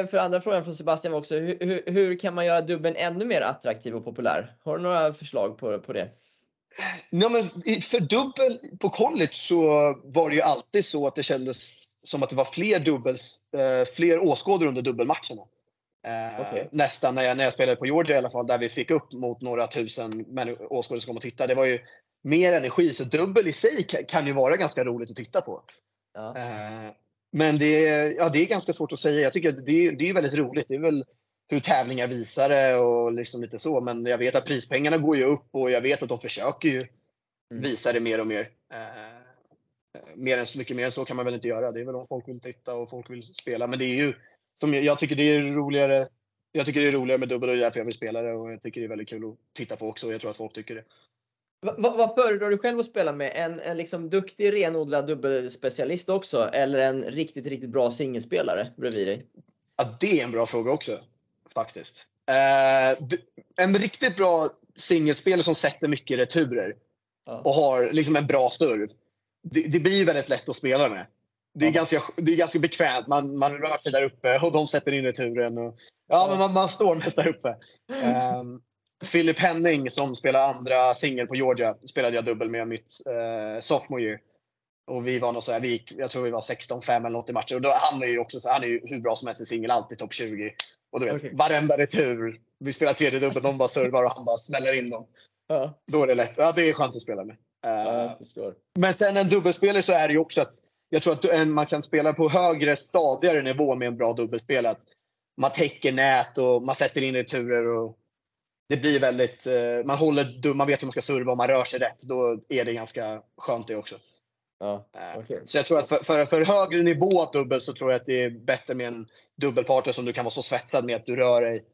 för andra frågan från Sebastian också. Hur kan man göra dubbeln ännu mer attraktiv och populär? Har du några förslag på det? Nej, men för dubbel på college så var det ju alltid så att det kändes som att det var fler åskådare under dubbelmatcherna. Okay. Nästan när jag spelade på Georgia i alla fall, där vi fick upp mot några tusen åskådare som kom och tittade. Det var ju mer energi, så dubbel i sig kan ju vara ganska roligt att titta på. Ja. Men det är ganska svårt att säga. Jag tycker att det är väldigt roligt. Det är väl hur tävlingar visar det och liksom lite så. Men jag vet att prispengarna går ju upp och jag vet att de försöker ju visa det mer och mer. Mycket mer än så kan man väl inte göra. Det är väl om folk vill titta och folk vill spela. Men det är ju, jag tycker det är roligare. Jag tycker det är roligare med dubbel och därför jag vill spela det. Och jag tycker det är väldigt kul att titta på också. Och jag tror att folk tycker det. Vad föredrar du själv att spela med? En liksom duktig renodlad dubbelspecialist också? Eller en riktigt, riktigt bra singelspelare bredvid dig? Ja, det är en bra fråga också. Faktiskt. En riktigt bra singelspelare som sätter mycket returer och har liksom en bra sturv. Det blir ju väldigt lätt att spela med. Det är ganska bekvämt. Man rör sig där uppe och de sätter in returen. Och, men man står mest där uppe. Philip Henning som spelar andra singel på Georgia spelade jag dubbel med mitt sophomore year. Och vi var nog så här, jag tror vi var 16-5 eller något i matcher. Och då, han är ju också så, han är ju hur bra som helst i singel, alltid topp 20. Och du vet, varenda retur. Vi spelar tredje dubbel, de bara servar och han bara smäller in dem. Då är det lätt. Ja, det är skönt att spela med. Men sen en dubbelspelare så är det ju också att jag tror att man kan spela på högre, stadigare nivå med en bra dubbelspelare. Man täcker nät och man sätter in returer och det blir väldigt, man vet hur man ska serva och man rör sig rätt. Då är det ganska skönt det också. Så jag tror att för högre nivå av dubbel så tror jag att det är bättre med en dubbelpartner som du kan vara så svetsad med att du rör dig.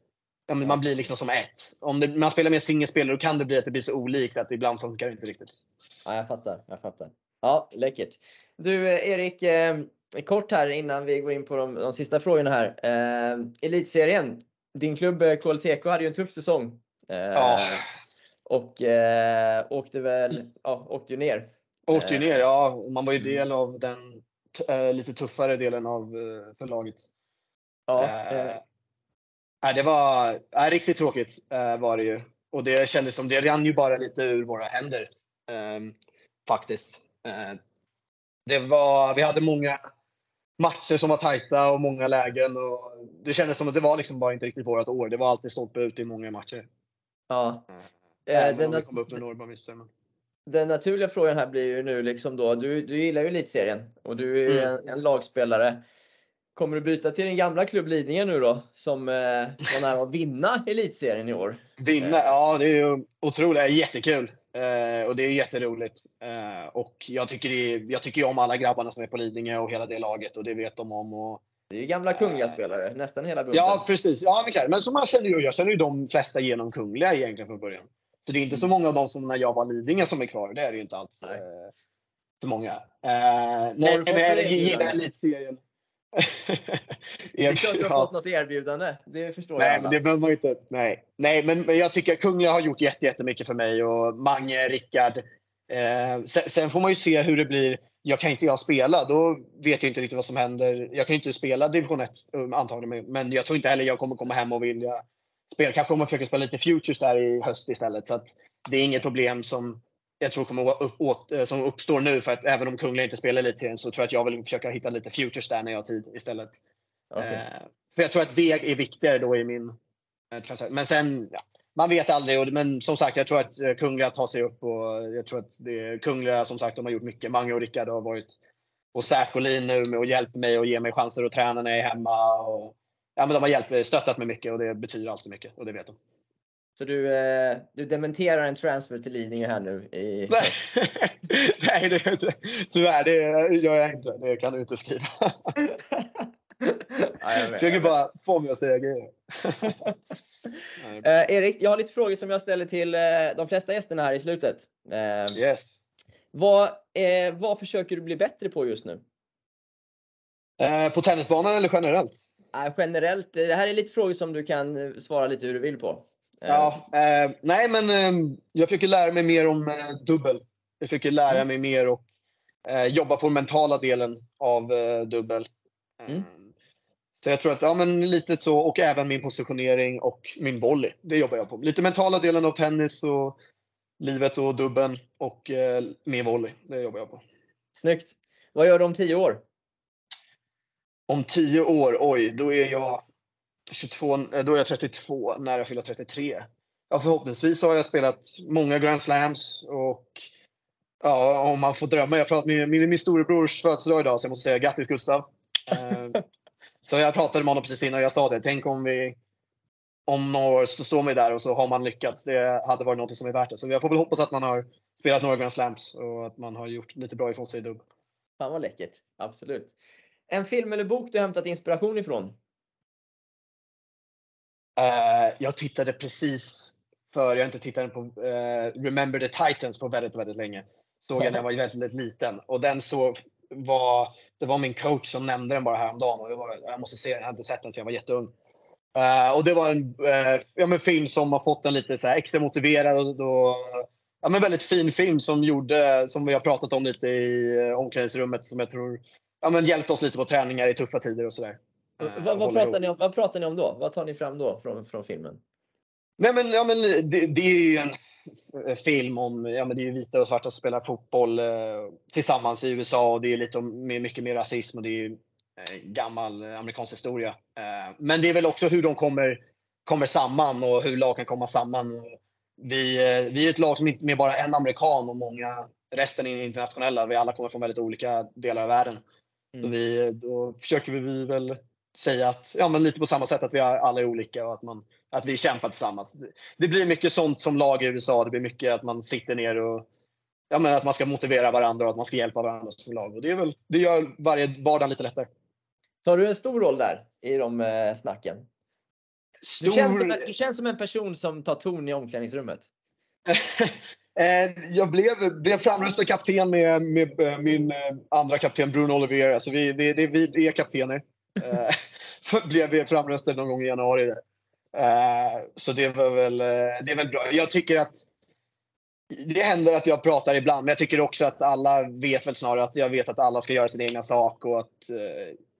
Man blir liksom som ett. Om man spelar med singelspelare då kan det bli att det blir så olikt att ibland funkar det inte riktigt. Ja, jag fattar. Ja, läckert. Du Erik, kort här innan vi går in på de sista frågorna här. Elitserien. Din klubb Kålteko hade ju en tuff säsong. Och åkte ju ner. Åkte ju ner, ja. Man var ju del av den lite tuffare delen av förlaget. Det var riktigt tråkigt var det ju. Och det kändes som det rann ju bara lite ur våra händer. Faktiskt. Vi hade många matcher som var tajta och många lägen. Och det kändes som att det var liksom bara inte riktigt vårat år. Det var alltid stolpe ut i många matcher. Ja. Den naturliga frågan här blir ju nu liksom då. Du gillar ju Elitserien och du är en lagspelare. Kommer du byta till din gamla klubb Lidingö nu då? Som var att vinna Elitserien i år. Ja, det är ju otroligt. Det är jättekul. Och det är jätteroligt. Och jag tycker om alla grabbarna som är på Lidingö och hela det laget. Och det vet de om. Och, det är ju gamla kungliga spelare. Nästan hela bunten. Ja, precis. Ja, men som jag känner ju de flesta genom kungliga egentligen från början. Så det är inte så många av dem som när jag var Lidingö som är kvar. Det är ju inte alls för många. Jag gillar Elitserien. Det är klart du har fått något erbjudande. Det förstår jag. Men det behöver man inte. Nej, men jag tycker att Kungliga har gjort jättemycket för mig. Och Mange, Rickard. Sen får man ju se hur det blir. Jag kan inte spela. Då vet jag inte riktigt vad som händer. Jag kan inte spela Division 1 antagligen. Men jag tror inte heller jag kommer komma hem och vilja spela. Kanske kommer jag försöka spela lite Futures där i höst istället. Så att det är inget problem som jag tror kommer som uppstår nu, för att även om Kungliga inte spelar Elitserien så tror jag att jag vill försöka hitta lite futures där när jag har tid istället. Okay. Så jag tror att det är viktigare då i min transfer. Men sen, man vet aldrig. Men som sagt, jag tror att Kungliga tar sig upp och jag tror att Kungliga som sagt, de har gjort mycket. Mange och Rickard har varit och Särkilahti nu med och hjälpt mig och ger mig chanser att träna när jag är hemma. Och, men de har stöttat mig mycket och det betyder alltid mycket och det vet de. Så du dementerar en transfer till Lidingö här nu? Nej, tyvärr, det gör jag inte. Det kan du inte skriva. Försöker bara få mig att säga grejer. Erik, jag har lite frågor som jag ställer till de flesta gästerna här i slutet. Yes. Vad försöker du bli bättre på just nu? På tennisbanan eller generellt? Generellt. Det här är lite frågor som du kan svara lite hur du vill på. Jag fick lära mig mer om dubbel. Jag fick lära mig mer och jobba på den mentala delen av dubbel. Så jag tror att lite så, och även min positionering och min volley, det jobbar jag på. Lite mentala delen av tennis och livet och dubben och min volley, det jobbar jag på. Snyggt. Vad gör du om 10 år? Om 10 år, då är jag 22, då är jag 32 när jag fyller 33. Ja, förhoppningsvis har jag spelat många Grand Slams och om man får drömma. Jag pratade med min storebrors födelsedag idag, så jag måste säga grattis Gustav. Så jag pratade med honom precis innan och jag sa det. Tänk om vi om några år så står man där och så har man lyckats. Det hade varit något som är värt det. Så jag får väl hoppas att man har spelat några Grand Slams och att man har gjort lite bra ifrån sig i dubb. Fan vad läckert, absolut. En film eller bok du hämtat inspiration ifrån? Jag tittade precis jag har inte tittat på Remember the Titans på väldigt, väldigt länge. Såg jag när jag var väldigt liten. Och den det var min coach som nämnde den bara häromdagen. Och jag måste se den, jag hade sett den så jag var jätteung. Och det var en film som har fått en lite så här extra motiverad. Och väldigt fin film som vi har pratat om lite i omklädningsrummet. Som jag tror hjälpte oss lite på träningar i tuffa tider och sådär. Vad pratar ni om då? Vad tar ni fram då från filmen? Nej, men det är ju en film om det är ju vita och svarta som spelar fotboll tillsammans i USA. Och det är lite mycket mer rasism och det är ju gammal amerikansk historia. Men det är väl också hur de kommer samman och hur lag kan komma samman. Vi är ett lag som inte med bara en amerikan och många resten är internationella. Vi alla kommer från väldigt olika delar av världen. Så då försöker vi väl säga att lite på samma sätt att vi alla är olika och att vi kämpar tillsammans. Det blir mycket sånt som lag i USA. Det blir mycket att man sitter ner och att man ska motivera varandra och att man ska hjälpa varandra som lag. Och det gör vardagen lite lättare. Tar du en stor roll där i de snacken? Du känns som en person som tar ton i omklädningsrummet. Jag blev framröstad kapten med min andra kapten Bruno Oliveira. Alltså vi är kaptener. Blev framröstad någon gång i januari. Så det är väl bra. Jag tycker att det händer att jag pratar ibland. Men jag tycker också att alla vet väl snarare att jag vet att alla ska göra sin egna sak. Och att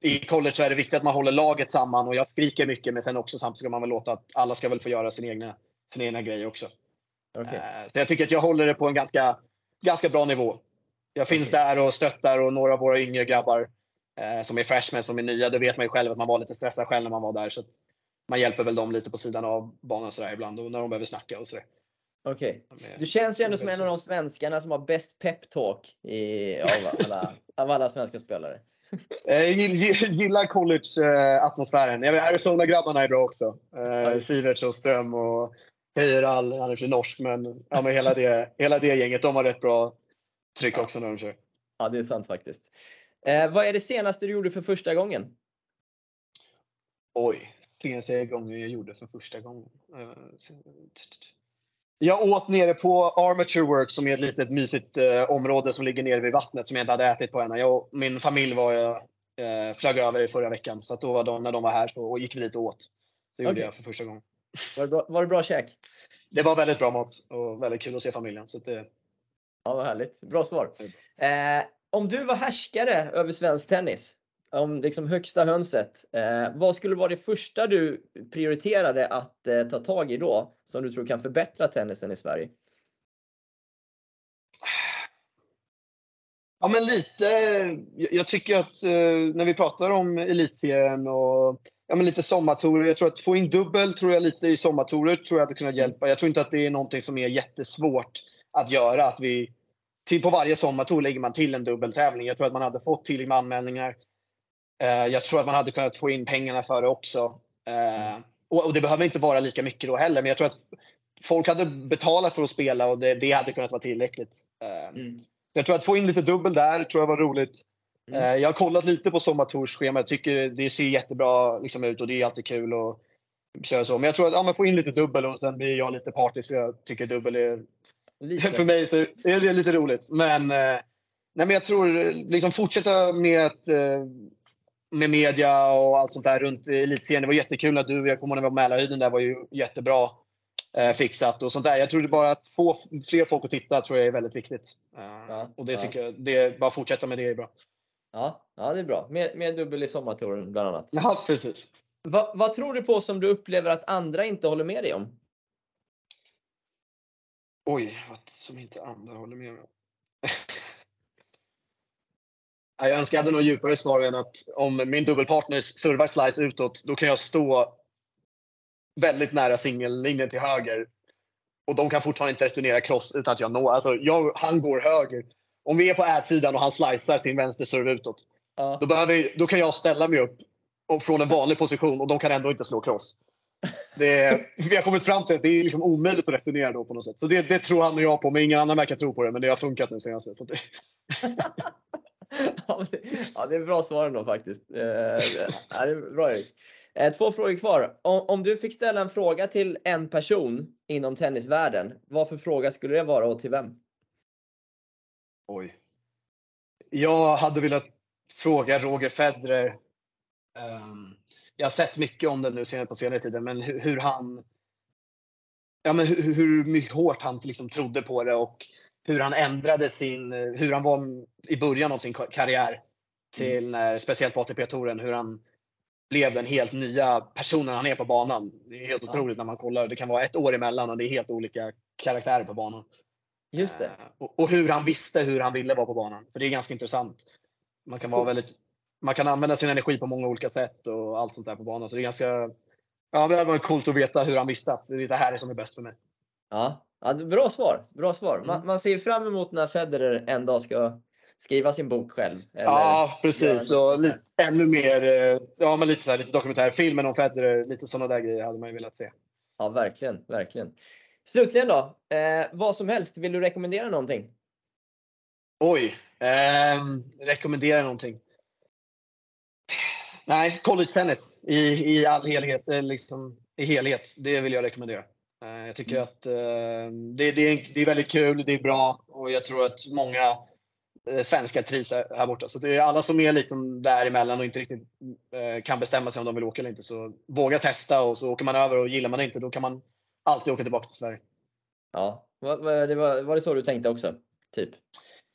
i college så är det viktigt att man håller laget samman. Och jag skriker mycket. Men sen också samtidigt ska man väl låta att alla ska väl få göra sin egna grej också. Okay. Så jag tycker att jag håller det på en ganska bra nivå. Jag finns där och stöttar, och några av våra yngre grabbar som är freshmen, som är nya, då vet man ju själv att man var lite stressad själv när man var där, så att man hjälper väl dem lite på sidan av banan sådär ibland, och när de behöver snacka och sådär. Okej. Okay. Du känns ju ändå som en av de svenskarna som har bäst pep-talk av alla svenska spelare. Jag gillar college-atmosfären. Arizona-grabbarna är bra också. Siverts och Ström och Heyerdahl, han är för norsk, men, ja, men hela det gänget, de har rätt bra tryck också när de kör. Ja, det är sant faktiskt. Vad är det senaste du gjorde för första gången? Oj, senaste gången jag gjorde för första gången. Jag åt nere på Armature Works, som är ett litet mysigt område som ligger nere vid vattnet, som jag inte hade ätit på ännu. Jag och min familj flög över i förra veckan, så att då var när de var här så gick vi dit och åt. Det gjorde jag för första gången. Var det bra käk? Det var väldigt bra mat och väldigt kul att se familjen. Så det... Ja, vad härligt. Bra svar. Om du var härskare över svensk tennis, om liksom högsta hönset, vad skulle vara det första du prioriterade att ta tag i då, som du tror kan förbättra tennisen i Sverige? Ja, men lite. Jag tycker att när vi pratar om Elitserien och ja, men lite sommartorer. Jag tror att få in dubbel lite i sommartorer tror jag att det kunde hjälpa. Jag tror inte att det är någonting som är jättesvårt att göra. Att vi, på varje sommartor lägger man till en dubbeltävling. Jag tror att man hade fått till med anmälningar. Jag tror att man hade kunnat få in pengarna för det också. Och det behöver inte vara lika mycket då heller. Men jag tror att folk hade betalat för att spela och det hade kunnat vara tillräckligt. Jag tror att få in lite dubbel där tror jag var roligt. Mm. Jag har kollat lite på sommartorsschemat. Jag tycker det ser jättebra liksom ut och det är alltid kul och köra så. Men jag tror att man får in lite dubbel och sen blir jag lite partisk. Jag tycker dubbel är lite. För mig så är det lite roligt. Men, men jag tror liksom fortsätta med media och allt sånt där runt elitscenen. Det var jättekul att jag kommer ihåg med Mälarhöjden där var ju jättebra fixat och sånt där. Jag tror det bara att få fler folk att titta tror jag är väldigt viktigt. Och det tycker jag, bara fortsätta med det är bra. Ja, det är bra. Med dubbel i sommartouren bland annat. Ja, precis. Vad tror du på som du upplever att andra inte håller med dig om? Oj, vad som inte andra håller med mig om. Jag önskade något djupare svar än att om min dubbelpartner servar slice utåt, då kan jag stå väldigt nära singellinjen till höger. Och de kan fortfarande inte returnera cross utan att jag når. Alltså, han går höger. Om vi är på ätsidan och han slicear sin vänster serve utåt. Ja. Då kan jag ställa mig upp och från en vanlig position och de kan ändå inte slå cross. Vi har kommit fram till att det är liksom omöjligt att returnera då på något sätt. Så det tror han och jag på, men ingen annan verkar tro på det. Men det har funkat nu senast. Ja, det är bra svar ändå faktiskt. Ja, det är bra, Erik. 2 frågor kvar. Om du fick ställa en fråga till en person inom tennisvärlden, vad för fråga skulle det vara och till vem? Oj. Jag hade velat fråga Roger Federer. Jag har sett mycket om det nu på senare tiden. Men hur hårt han liksom trodde på det. Och hur han ändrade hur han var i början av sin karriär. Till när, speciellt på ATP-touren. Hur han blev den helt nya personen han är på banan. Det är helt otroligt när man kollar. Det kan vara ett år emellan och det är helt olika karaktärer på banan. Just det. Och hur han visste hur han ville vara på banan. För det är ganska intressant. Man kan vara man kan använda sin energi på många olika sätt och allt sånt där på banan. Så det är ganska det var coolt att veta hur han visste att det här är som är bäst för mig. Ja, bra svar. Bra svar. Man ser fram emot när Federer en dag ska skriva sin bok själv. Eller ja, precis. Och ännu mer lite dokumentärfilmen om Federer, lite sådana där grejer hade man ju velat se. Ja, verkligen, verkligen. Slutligen då, vad som helst, vill du rekommendera någonting? Oj, rekommendera någonting? Nej, college tennis i all helhet, liksom, i helhet, det vill jag rekommendera. Jag tycker att det är väldigt kul, det är bra och jag tror att många svenskar trivs här borta. Så det är alla som är liksom däremellan och inte riktigt kan bestämma sig om de vill åka eller inte. Så våga testa och så åker man över, och gillar man det inte då kan man alltid åka tillbaka till Sverige. Ja, var det så du tänkte också? Typ?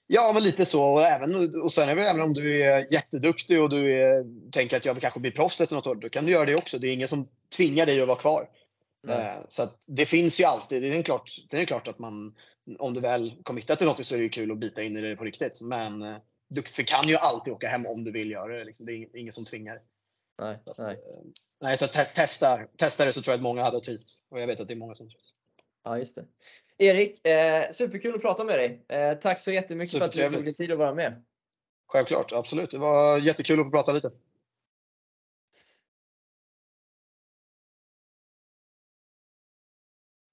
Ja, men lite så. Och sen är det även om du är jätteduktig och du tänker att jag vill kanske bli proffs efter något år, då kan du göra det också. Det är ingen som tvingar dig att vara kvar. Mm. Så att det finns ju alltid. Det är klart att man, om du väl committat till något så är det ju kul att bita in i det på riktigt. Men du kan ju alltid åka hem om du vill göra det. Det är ingen som tvingar. Nej, så testa det, så tror jag att många hade trivts. Och jag vet att det är många som trivs. Ja, just det. Erik, superkul att prata med dig. Tack så jättemycket för att du tog dig tid att vara med. Självklart, absolut. Det var jättekul att få prata lite.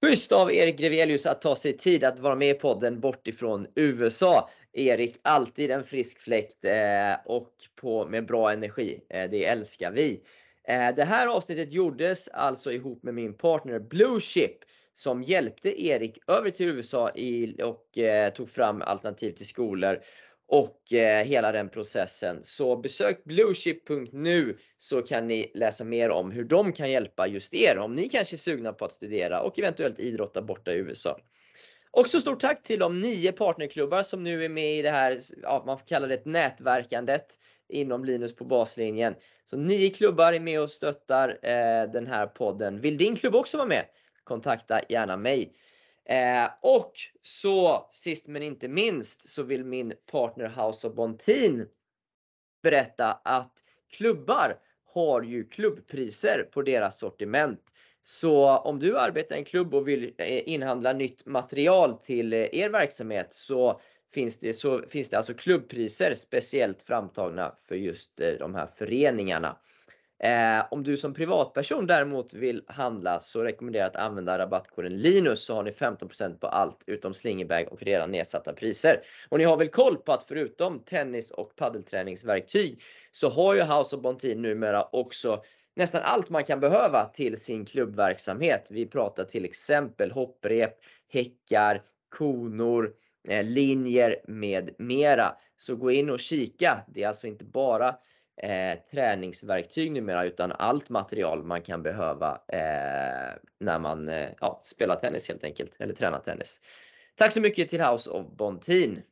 Schysst av Erik Grevelius att ta sig tid att vara med i podden bortifrån USA. Erik, alltid en frisk fläkt och med bra energi. Det älskar vi. Det här avsnittet gjordes alltså ihop med min partner Bluechip, som hjälpte Erik över till USA och tog fram alternativ till skolor och hela den processen. Så besök bluechip.nu så kan ni läsa mer om hur de kan hjälpa just er, om ni kanske är sugna på att studera och eventuellt idrotta borta i USA. Också stort tack till de 9 partnerklubbar som nu är med i det här, man får kalla det nätverkandet inom Linus på baslinjen. Så 9 klubbar är med och stöttar den här podden. Vill din klubb också vara med? Kontakta gärna mig. Och så sist men inte minst så vill min partner House of Bounting berätta att klubbar har ju klubbpriser på deras sortiment. Så om du arbetar i en klubb och vill inhandla nytt material till er verksamhet, så finns det alltså klubbpriser speciellt framtagna för just de här föreningarna. Om du som privatperson däremot vill handla, så rekommenderar jag att använda rabattkoden Linus, så har ni 15% på allt utom slingerbag och redan nedsatta priser. Och ni har väl koll på att förutom tennis- och paddelträningsverktyg så har ju House of Bounting numera också nästan allt man kan behöva till sin klubbverksamhet. Vi pratar till exempel hopprep, häckar, konor, linjer med mera. Så gå in och kika, det är alltså inte bara träningsverktyg numera utan allt material man kan behöva när man spelar tennis helt enkelt, eller tränar tennis. Tack så mycket till House of Bounting.